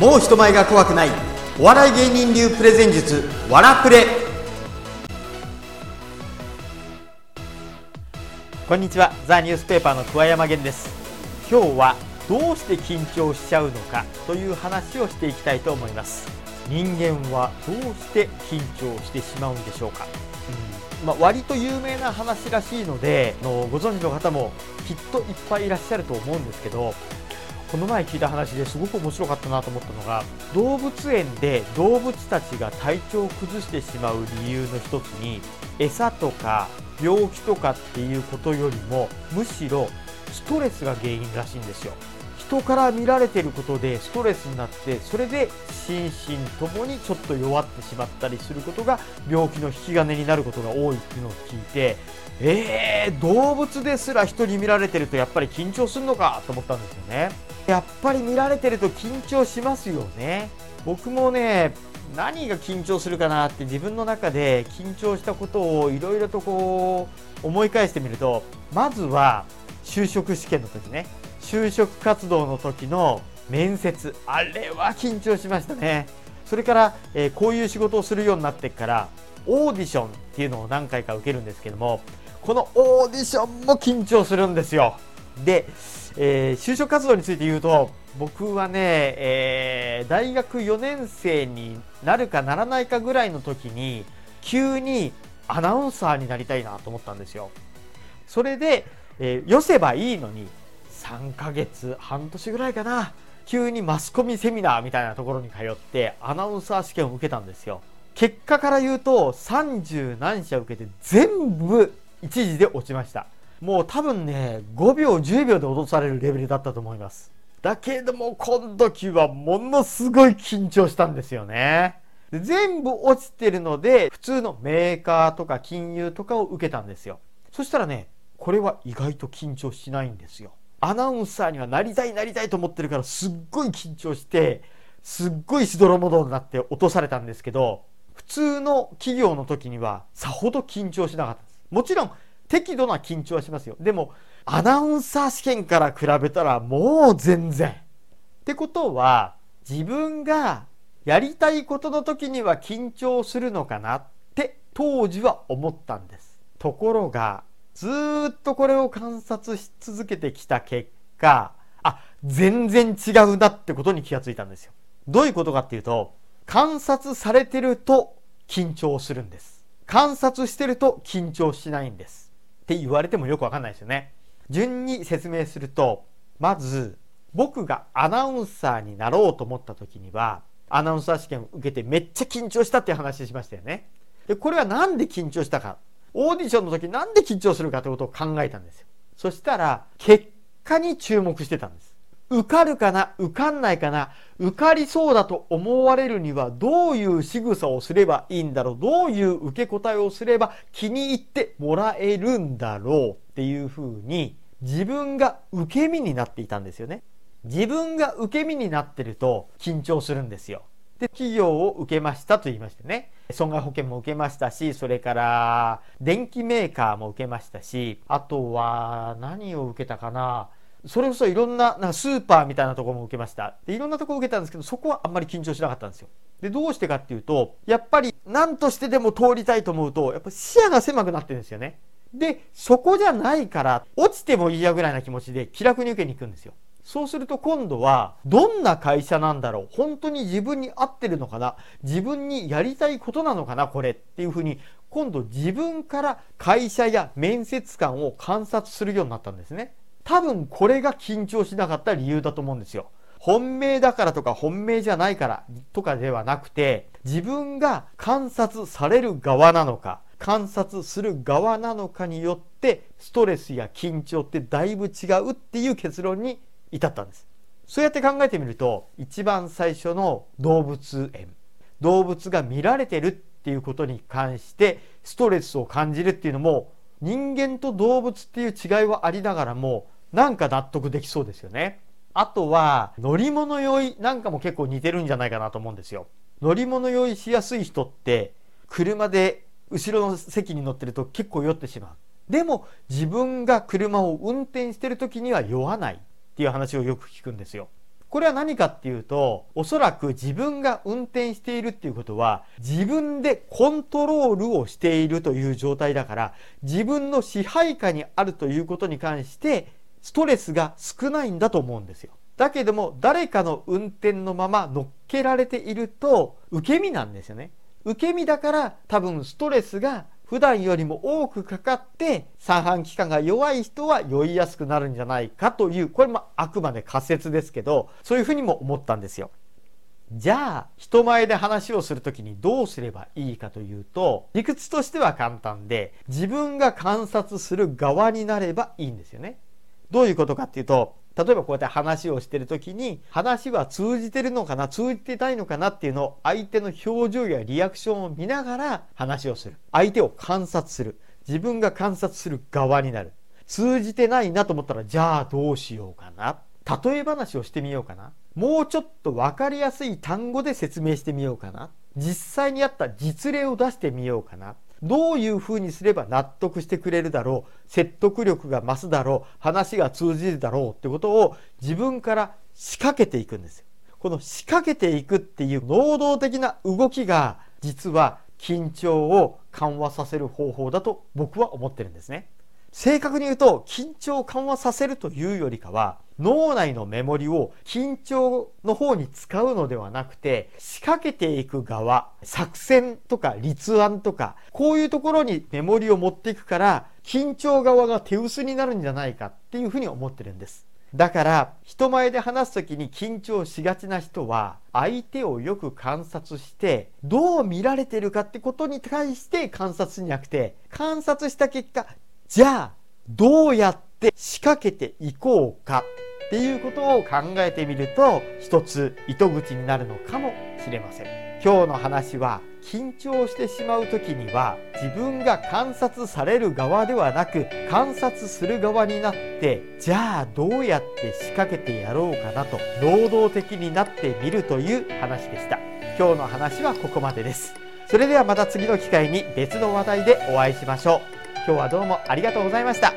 もう人前が怖くないお笑い芸人流プレゼン術わらプレ。こんにちは、ザ・ニュースペーパーの桑山源です。今日はどうして緊張しちゃうのかという話をしていきたいと思います。人間はどうして緊張してしまうんでしょうか。割と有名な話らしいのでご存知の方もきっといっぱいいらっしゃると思うんですけど、この前聞いた話ですごく面白かったなと思ったのが、動物園で動物たちが体調を崩してしまう理由の一つに、餌とか病気とかっていうことよりもむしろストレスが原因らしいんですよ。人から見られてることでストレスになって、それで心身ともにちょっと弱ってしまったりすることが病気の引き金になることが多いっていうのを聞いて、動物ですら人に見られてるとやっぱり緊張するのかと思ったんですよね。やっぱり見られてると緊張しますよね。僕もね、何が緊張するかなって自分の中で緊張したことをいろいろとこう思い返してみると、まずは就職試験の時ね、就職活動の時の面接、あれは緊張しましたね。それから、こういう仕事をするようになってからオーディションっていうのを何回か受けるんですけども、このオーディションも緊張するんですよ。で、就職活動について言うと、僕はね、大学4年生になるかならないかぐらいの時に急にアナウンサーになりたいなと思ったんですよ。それで、寄せばいいのに3ヶ月半年ぐらいかな、急にマスコミセミナーみたいなところに通ってアナウンサー試験を受けたんですよ。結果から言うと30何社受けて全部一時で落ちました。もう多分ね、5秒10秒で落とされるレベルだったと思います。だけどもこの時はものすごい緊張したんですよね。で、全部落ちてるので普通のメーカーとか金融とかを受けたんですよ。そしたらね、これは意外と緊張しないんですよ。アナウンサーにはなりたいと思ってるから、すっごい緊張してすっごいしどろもどろになって落とされたんですけど、普通の企業の時にはさほど緊張しなかったです。もちろん適度な緊張はしますよ。でもアナウンサー試験から比べたらもう全然。ってことは自分がやりたいことの時には緊張するのかなって当時は思ったんです。ところがずっとこれを観察し続けてきた結果、全然違うなってことに気がついたんですよ。どういうことかっていうと、観察されてると緊張するんです。観察してると緊張しないんですって言われてもよくわかんないですよね。順に説明すると、まず僕がアナウンサーになろうと思った時にはアナウンサー試験を受けてめっちゃ緊張したっていう話しましたよね。で、これはなんで緊張したか、オーディションの時なんで緊張するかということを考えたんですよ。そしたら結果に注目してたんです。受かるかな、受かんないかな、受かりそうだと思われるにはどういう仕草をすればいいんだろう、どういう受け答えをすれば気に入ってもらえるんだろうっていうふうに自分が受け身になっていたんですよね。自分が受け身になってると緊張するんですよ。で、企業を受けましたと言いましてね、損害保険も受けましたし、それから電機メーカーも受けましたし、あとは何を受けたかな、それこそいろんな、スーパーみたいなところも受けました。で、いろんなところ受けたんですけど、そこはあんまり緊張しなかったんですよ。で、どうしてかっていうと、やっぱり何としてでも通りたいと思うとやっぱ視野が狭くなってるんですよね。で、そこじゃないから落ちてもいいやぐらいな気持ちで気楽に受けに行くんですよ。そうすると今度はどんな会社なんだろう、本当に自分に合ってるのかな、自分にやりたいことなのかなこれっていうふうに、今度自分から会社や面接官を観察するようになったんですね。多分これが緊張しなかった理由だと思うんですよ。本命だからとか本命じゃないからとかではなくて、自分が観察される側なのか観察する側なのかによってストレスや緊張ってだいぶ違うっていう結論に至ったんです。そうやって考えてみると、一番最初の動物園、動物が見られてるっていうことに関してストレスを感じるっていうのも、人間と動物っていう違いはありながらもなんか納得できそうですよね。あとは乗り物酔いなんかも結構似てるんじゃないかなと思うんですよ。乗り物酔いしやすい人って車で後ろの席に乗ってると結構酔ってしまう。でも自分が車を運転してる時には酔わないっていう話をよく聞くんですよ。これは何かっていうと、おそらく自分が運転しているっていうことは、自分でコントロールをしているという状態だから、自分の支配下にあるということに関して、ストレスが少ないんだと思うんですよ。だけども、誰かの運転のまま乗っけられていると、受け身なんですよね。受け身だから、多分ストレスが普段よりも多くかかって三半規管が弱い人は酔いやすくなるんじゃないかという、これもあくまで仮説ですけど、そういうふうにも思ったんですよ。じゃあ人前で話をするときにどうすればいいかというと、理屈としては簡単で、自分が観察する側になればいいんですよね。どういうことかっていうと、例えばこうやって話をしているときに、話は通じてるのかな、通じてないのかなっていうのを相手の表情やリアクションを見ながら話をする。相手を観察する。自分が観察する側になる。通じてないなと思ったら、じゃあどうしようかな。例え話をしてみようかな。もうちょっと分かりやすい単語で説明してみようかな。実際にあった実例を出してみようかな。どういうふうにすれば納得してくれるだろう、説得力が増すだろう、話が通じるだろうってことを自分から仕掛けていくんですよ。この仕掛けていくっていう能動的な動きが、実は緊張を緩和させる方法だと僕は思ってるんですね。正確に言うと、緊張を緩和させるというよりかは、脳内のメモリを緊張の方に使うのではなくて、仕掛けていく側、作戦とか立案とか、こういうところにメモリを持っていくから、緊張側が手薄になるんじゃないかっていうふうに思ってるんです。だから人前で話すときに緊張しがちな人は、相手をよく観察して、どう見られてるかってことに対して観察しなくて、観察した結果、じゃあどうやって仕掛けていこうかっていうことを考えてみると、一つ糸口になるのかもしれません。今日の話は、緊張してしまう時には自分が観察される側ではなく、観察する側になって、じゃあどうやって仕掛けてやろうかなと能動的になってみるという話でした。今日の話はここまでです。それではまた次の機会に別の話題でお会いしましょう。今日はどうもありがとうございました。